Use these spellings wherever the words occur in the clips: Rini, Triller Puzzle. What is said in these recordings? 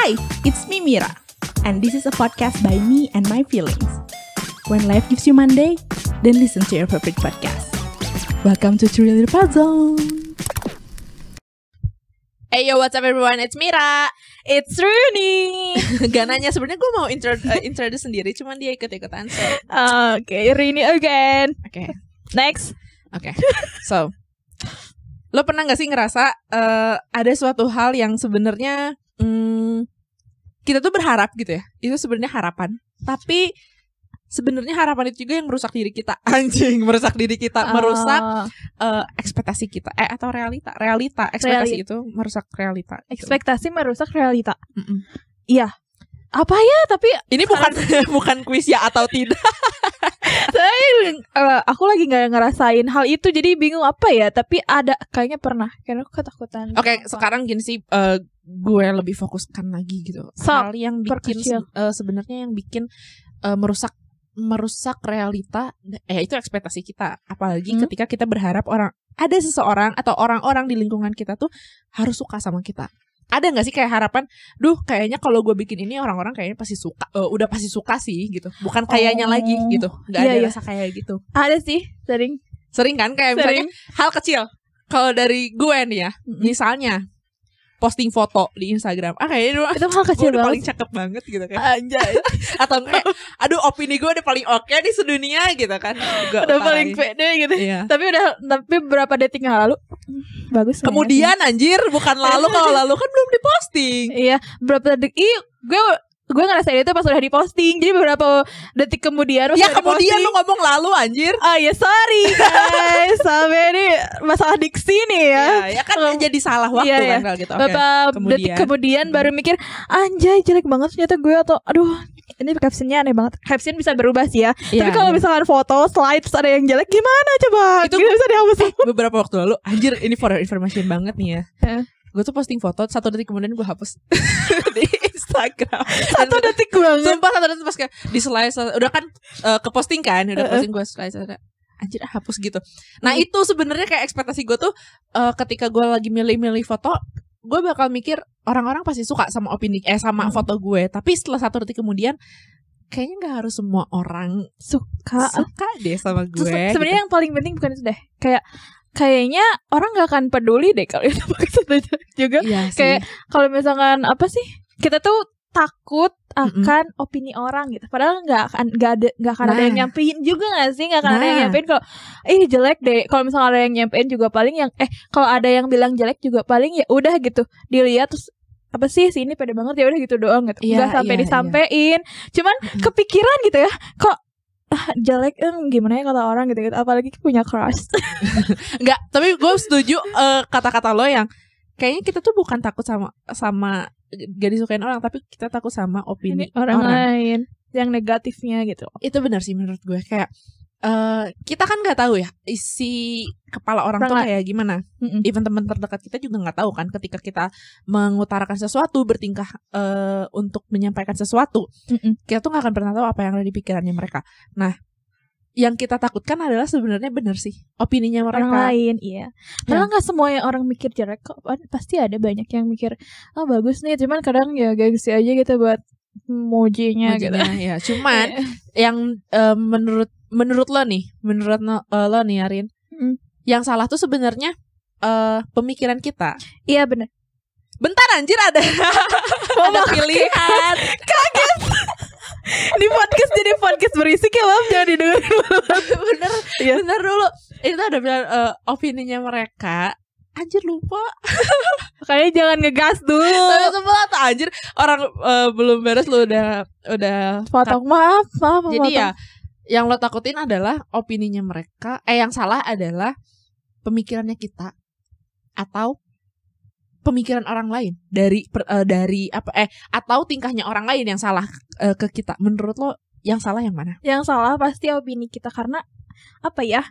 Hi, it's me Mira, and this is a podcast by me and my feelings. When life gives you Monday, then listen to your favorite podcast. Welcome to Triller Puzzle. Hey yo, what's up everyone? It's Mira. It's Rini. Gananya sebenarnya gue mau introduce sendiri, cuman dia ikut-ikutan. So. Oke, Rini again. Oke, next. Oke, so. Lo pernah gak sih ngerasa ada suatu hal yang sebenarnya kita tuh berharap gitu ya? Itu sebenarnya harapan. Tapi sebenarnya harapan itu juga yang merusak diri kita. Anjing, merusak diri kita, merusak ekspektasi kita. Atau realita. Ekspektasi itu merusak realita. Ekspektasi merusak realita. Iya. Apa ya? Tapi ini bukan kuis ya atau tidak. Aku lagi nggak ngerasain hal itu, jadi bingung apa ya. Tapi ada, kayaknya pernah. Karena aku ketakutan. Oke, sekarang gini sih, gue lebih fokuskan lagi gitu. Hal yang bikin sebenarnya yang bikin merusak realita, itu ekspektasi kita. Apalagi ketika kita berharap ada seseorang atau orang-orang di lingkungan kita tuh harus suka sama kita. Ada nggak sih kayak harapan, duh kayaknya kalau gue bikin ini orang-orang kayaknya pasti suka, udah pasti suka sih gitu, bukan kayaknya lagi gitu, nggak ada rasa kayak gitu. Ada sih, sering kan kayak misalnya hal kecil, kalau dari gue nih ya, misalnya posting foto di Instagram, kayaknya itu hal kecil banget, paling cakep banget gitu kan, anjay. Atau kayak, aduh opini gue udah paling oke di sedunia gitu kan, udah paling pede gitu. Iya. Tapi berapa detik yang lalu? Bagus. Kemudian ya, anjir, bukan lalu. Kalau lalu kan belum diposting. Iya, berapa detik? Gue ngerasain itu pas udah diposting. Jadi beberapa detik kemudian. Ya kemudian lu ngomong lalu anjir. Oh ya sorry guys. Sampai ini masalah diksi nih ya. Ya kan jadi salah waktu kan kalau gitu. Beberapa detik kemudian baru mikir, anjay jelek banget ternyata gue, atau aduh ini captionnya aneh banget. Caption bisa berubah sih ya. Tapi kalau misalkan foto, slides ada yang jelek, gimana coba? Itu bisa dihapus. Beberapa waktu lalu, anjir ini for information banget nih ya. Gue tuh posting foto, 1 detik kemudian gue hapus di Instagram. 1 detik banget. Sumpah 1 detik pas kayak di slice, udah kan keposting kan, udah posting gue slice, anjir hapus gitu. Nah itu sebenarnya kayak ekspektasi gue tuh ketika gue lagi milih-milih foto, gue bakal mikir orang-orang pasti suka sama opini sama foto gue. Tapi setelah 1 detik kemudian, kayaknya nggak harus semua orang suka deh sama gue. Sebenarnya gitu. Yang paling penting bukan itu deh, kayaknya orang nggak akan peduli deh kalau itu maksudnya juga. Iya kayak kalau misalkan apa sih, kita tuh takut akan opini orang gitu, padahal nggak akan ada yang nyampein juga, nggak sih, nggak akan ada yang nyampein kalau ini jelek deh. Kalau misalnya ada yang nyampein juga paling yang kalau ada yang bilang jelek juga paling ya udah gitu, dilihat terus apa sih ini pede banget ya udah gitu doang gitu, nggak sampai disampein, cuman kepikiran gitu ya kok jelek gimana ya kata orang gitu, apalagi punya crush. Enggak, tapi gue setuju kata-kata lo yang kayaknya kita tuh bukan takut sama gak disukain orang, tapi kita takut sama opini orang lain yang negatifnya gitu. Itu benar sih menurut gue, kayak kita kan nggak tahu ya isi kepala orang tuh kayak gimana. Even teman terdekat kita juga nggak tahu kan, ketika kita mengutarakan sesuatu, bertingkah untuk menyampaikan sesuatu, kita tuh nggak akan pernah tahu apa yang ada di pikirannya mereka. Nah, yang kita takutkan adalah sebenarnya benar sih opininya mereka. Orang lain, iya. Karena nggak semua yang orang mikir jelek kok, pasti ada banyak yang mikir bagus nih, cuman kadang ya gengsi aja gitu buat mojinya gitu. Ya, cuman yang menurut lo nih, lo nih Arin, yang salah tuh sebenarnya pemikiran kita. Iya benar. Bentar anjir ada pilihan. Kaget. Di podcast jadi podcast berisik ya, maaf jangan didengar. Bener dulu. Itu ada bilang opininya mereka. Anjir lupa. Makanya jangan ngegas dulu. Tapi anjir orang belum beres lu udah potong. Maaf. Jadi ya yang lo takutin adalah opininya mereka, yang salah adalah pemikirannya kita atau pemikiran orang lain dari apa atau tingkahnya orang lain yang salah ke kita. Menurut lo yang salah yang mana? Yang salah pasti opini kita, karena apa ya?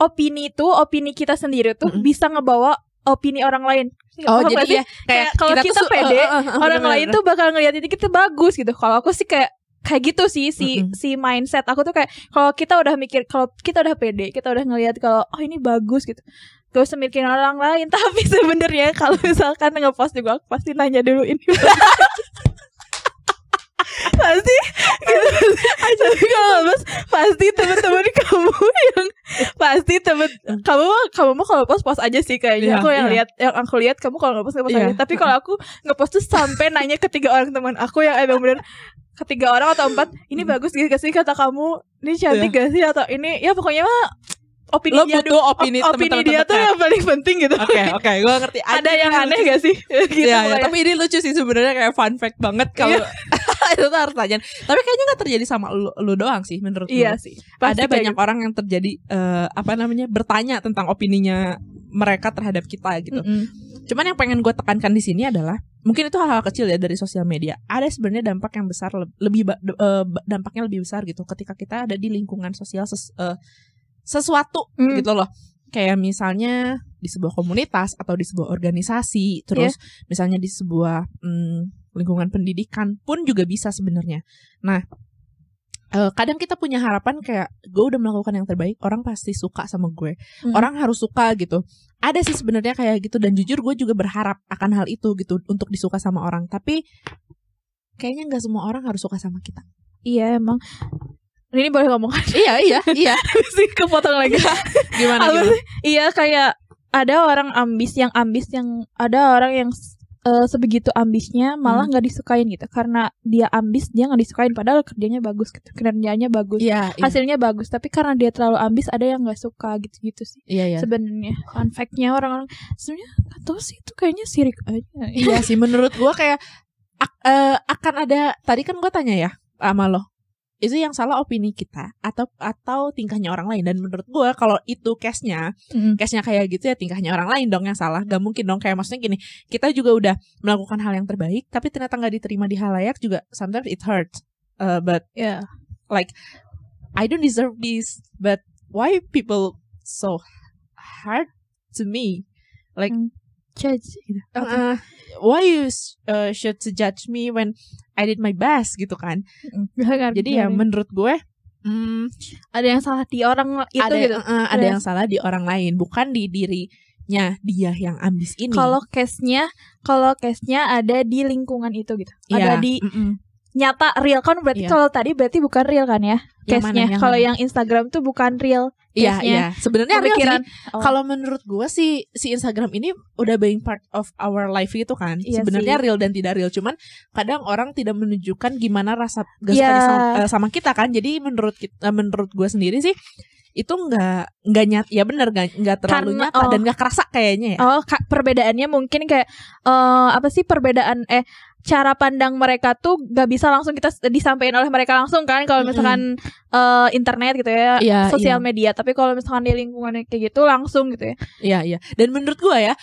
Opini kita sendiri tuh bisa ngebawa opini orang lain. Oh jadi ya kayak kalau kita pede, orang lain tuh bakal ngelihat itu kita bagus gitu. Kalau aku sih kayak gitu sih si mindset aku tuh, kayak kalau kita udah mikir, kalau kita udah pede, kita udah ngelihat kalau ini bagus gitu, gak usah mikirin orang lain. Tapi sebenarnya kalau misalkan ngepost juga aku pasti nanya dulu ini. Pasti aja kalau pasti teman-teman kamu yang pasti temen kamu mah kalau post aja sih kayaknya. Aku yang lihat, yang aku lihat kamu kalau ngepost aja. Tapi kalau aku ngepost tuh sampai nanya ke 3 orang teman aku yang emang bener, ke 3 orang atau 4, ini bagus gak sih kata kamu, ini cantik gak sih, atau ini ya pokoknya mah opini lo dia butuh opini teman-teman dia tuh yang paling penting gitu. Oke, gue ngerti. Ada yang aneh gak sih? Gitu ya. Tapi ini lucu sih sebenarnya, kayak fun fact banget kalau itu tuh harus tanya. Tapi kayaknya nggak terjadi sama lu doang sih menurut gue. Iya sih. Ada banyak orang yang terjadi bertanya tentang opininya mereka terhadap kita gitu. Cuman yang pengen gue tekankan di sini adalah mungkin itu hal-hal kecil ya dari sosial media. Ada sebenarnya dampak yang besar, dampaknya lebih besar gitu ketika kita ada di lingkungan sosial sesuatu gitu loh. Kayak misalnya di sebuah komunitas atau di sebuah organisasi, terus misalnya di sebuah lingkungan pendidikan pun juga bisa sebenarnya. Nah, kadang kita punya harapan kayak gue udah melakukan yang terbaik, orang pasti suka sama gue. Orang harus suka gitu. Ada sih sebenarnya kayak gitu, dan jujur gue juga berharap akan hal itu gitu untuk disuka sama orang. Tapi kayaknya nggak semua orang harus suka sama kita. Iya emang. Ini boleh ngomong kan? Iya. Sih kepotong lagi. Gimana? Iya, kayak ada orang ambis yang ada orang yang sebegitu ambisnya malah nggak disukain gitu, karena dia ambis dia nggak disukain, padahal kerjanya bagus gitu, kinerjanya bagus, hasilnya bagus, tapi karena dia terlalu ambis ada yang nggak suka gitu sih. Sebenarnya fun fact-nya orang-orang sebenarnya atau sih itu kayaknya sirik aja. Iya sih menurut gua kayak akan ada, tadi kan gua tanya ya sama lo, itu yang salah opini kita atau tingkahnya orang lain. Dan menurut gue kalau itu case-nya kayak gitu ya tingkahnya orang lain dong yang salah. Gak mungkin dong, kayak maksudnya gini, kita juga udah melakukan hal yang terbaik tapi ternyata gak diterima di halayak juga. Sometimes it hurts, but yeah, like I don't deserve this, but why people so hard to me, like judge gitu. Why you should judge me when I did my best gitu kan. Jadi ya menurut gue ada yang salah di orang itu gitu. Ada yang salah di orang lain, bukan di dirinya dia yang ambis ini. Kalau case-nya ada di lingkungan itu gitu. Ada di nyata, real kan berarti. Kalau tadi berarti bukan real kan ya case-nya. Kalau yang Instagram tuh bukan real. Iya. Sebenarnya pikiran kalau menurut gue sih si Instagram ini udah being part of our life gitu kan. Sebenarnya real dan tidak real, cuman kadang orang tidak menunjukkan gimana rasa gak sukanya sama kita kan. Jadi menurut gue sendiri sih itu nggak nyata ya, bener nggak terlalu karena, nyata dan nggak kerasa kayaknya ya. Perbedaannya mungkin kayak cara pandang mereka tuh gak bisa langsung kita disampaikan oleh mereka langsung kan, kalau misalkan internet gitu ya, sosial media. Tapi kalau misalkan di lingkungannya kayak gitu langsung gitu ya. Iya. Dan menurut gue ya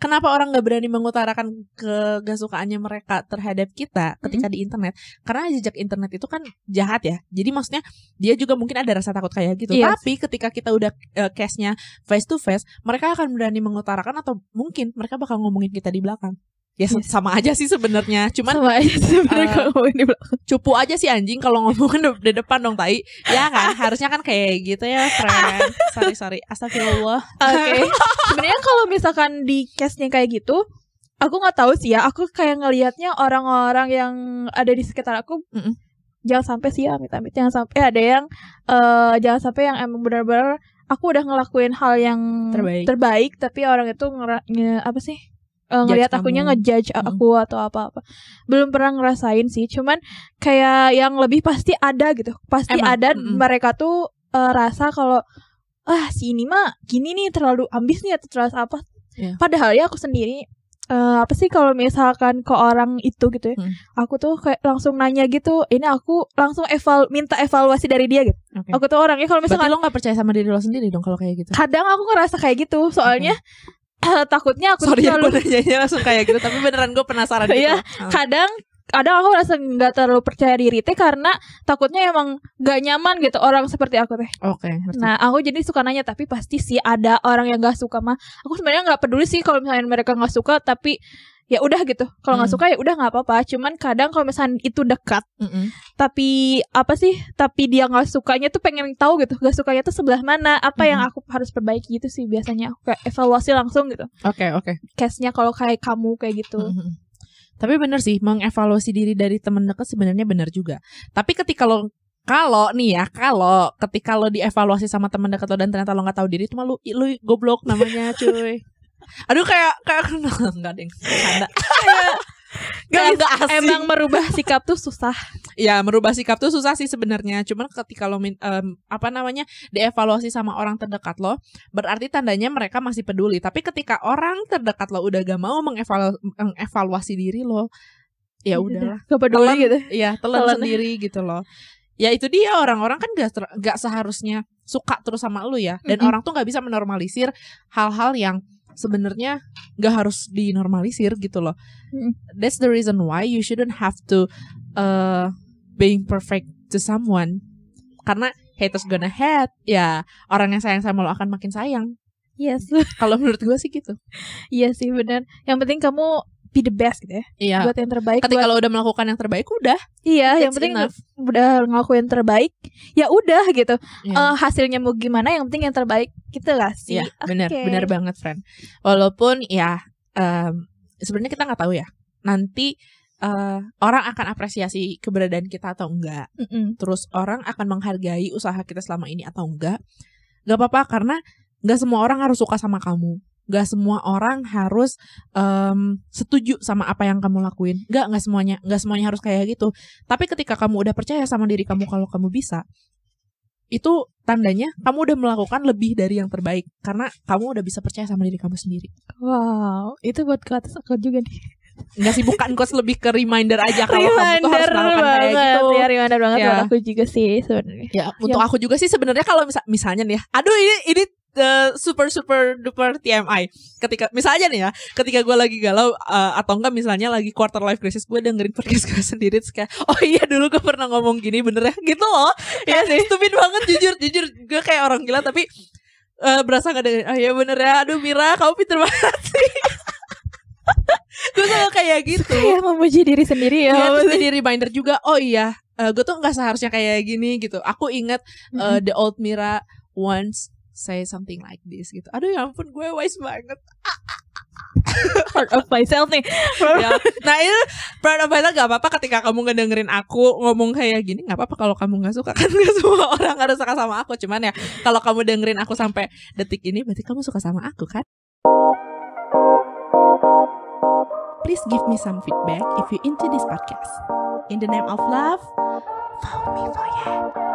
kenapa orang gak berani mengutarakan kegasukaannya mereka terhadap kita ketika di internet? Karena jejak internet itu kan jahat ya. Jadi maksudnya dia juga mungkin ada rasa takut kayak gitu. Tapi ketika kita udah case-nya face to face, mereka akan berani mengutarakan, atau mungkin mereka bakal ngomongin kita di belakang. Sama aja sih sebenarnya. Cuman sama aja sebenarnya kalau ngomongin di belakang. Cupu aja sih anjing kalau ngomongin di depan dong tai. Ya kan, harusnya kan kayak gitu ya, friend. Sorry. Astagfirullah. Oke. Sebenarnya kalau misalkan di case-nya kayak gitu, aku nggak tahu sih ya. Aku kayak ngelihatnya orang-orang yang ada di sekitar aku, jangan sampai sih ya, amit-amit jangan sampai ada yang jangan sampai yang emang benar-benar aku udah ngelakuin hal yang terbaik tapi orang itu ngelihat akunya ngejudge aku atau apa-apa. Belum pernah ngerasain sih, cuman kayak yang lebih pasti ada gitu. Pasti emang ada mereka tuh rasa kalau si ini mah gini nih, terlalu ambis nih atau terlalu apa. Padahal ya aku sendiri kalau misalkan ke orang itu gitu ya, aku tuh kayak langsung nanya gitu. Ini aku langsung minta evaluasi dari dia gitu. Aku tuh orangnya kalau misalkan, berarti lo gak percaya sama diri lo sendiri dong kalau kayak gitu. Kadang aku ngerasa kayak gitu, soalnya takutnya aku terlalu nanyanya langsung kayak gitu. Tapi beneran gue penasaran gitu. Kadang aku rasa gak terlalu percaya diri teh, karena takutnya emang gak nyaman gitu orang seperti aku teh. Nah aku jadi suka nanya. Tapi pasti sih ada orang yang gak suka mah. Aku sebenarnya gak peduli sih kalau misalnya mereka gak suka, tapi ya udah gitu. Kalau nggak suka ya udah nggak apa-apa. Cuman kadang kalau misalnya itu dekat, tapi apa sih? Tapi dia nggak sukanya tuh pengen tahu gitu. Nggak sukanya tuh sebelah mana? Apa yang aku harus perbaiki gitu sih biasanya. Aku kayak evaluasi langsung gitu. Oke. Case-nya kalau kayak kamu kayak gitu. Tapi bener sih, mengevaluasi diri dari teman dekat sebenarnya bener juga. Tapi ketika lo ketika lo dievaluasi sama teman dekat lo dan ternyata lo nggak tahu diri, itu malu lo goblok namanya, cuy. Aduh kayak enggak deh. Enggak asik. Emang merubah sikap tuh susah. Ya, merubah sikap tuh susah sih sebenarnya. Cuman ketika lo dievaluasi sama orang terdekat lo, berarti tandanya mereka masih peduli. Tapi ketika orang terdekat lo udah gak mau mengevaluasi diri lo, ya udahlah, gak peduli gitu. Iya, telan sendiri gitu loh. Ya itu dia, orang-orang kan gak seharusnya suka terus sama lo ya. Dan orang tuh gak bisa menormalisir hal-hal yang sebenarnya gak harus dinormalisir gitu loh. That's the reason why you shouldn't have to being perfect to someone. Karena haters gonna hate. Ya, orang yang sayang sama lo akan makin sayang. Yes. Kalau menurut gue sih gitu. Iya sih, benar. Yang penting kamu be the best gitu ya. Iya. Buat yang terbaik. Ketika lo udah melakukan yang terbaik, udah. Iya, yang penting enough. Udah ngelakuin terbaik, ya udah gitu. Yeah. Hasilnya mau gimana, yang penting yang terbaik gitu lah sih. Iya, yeah, benar banget, friend. Walaupun ya sebenarnya kita nggak tahu ya. Nanti orang akan apresiasi keberadaan kita atau enggak. Terus orang akan menghargai usaha kita selama ini atau enggak. Gak apa-apa, karena nggak semua orang harus suka sama kamu. Gak semua orang harus setuju sama apa yang kamu lakuin. Gak semuanya harus kayak gitu. Tapi ketika kamu udah percaya sama diri kamu kalau kamu bisa, itu tandanya kamu udah melakukan lebih dari yang terbaik. Karena kamu udah bisa percaya sama diri kamu sendiri. Wow, itu buat ke atas aku juga nih. Enggak sih, bukan coach, lebih ke reminder aja kalau kamu tuh harus melakukan kayak gitu. Ya, reminder banget ya. Buat aku juga sih sebenarnya. Ya, untuk aku juga sih sebenarnya kalau misalnya nih ya. Aduh, ini super duper TMI. Ketika misalnya nih ya, ketika gue lagi galau atau enggak misalnya lagi quarter life crisis, gue dengerin podcast gue sendiri terus kayak, oh iya dulu gue pernah ngomong gini bener ya gitu loh. Ya sih, stupid banget jujur gue kayak orang gila tapi berasa gak dengerin. Oh iya bener ya, aduh Mira kamu pinter banget sih. Gue selalu kayak gitu. Iya, memuji diri sendiri ya. Terus jadi reminder juga. Oh iya, gue tuh nggak seharusnya kayak gini gitu. Aku ingat the old Mira once say something like this gitu. Aduh ya ampun, gue wise banget. Proud of myself nih. Ya. Nah itu proud of myself, gak apa-apa ketika kamu ngedengerin aku ngomong kayak gini. Gak apa-apa kalau kamu gak suka, kan gak semua orang harus suka sama aku. Cuman ya kalau kamu dengerin aku sampai detik ini, berarti kamu suka sama aku kan. Please give me some feedback if you into this podcast. In the name of love, follow me for ya.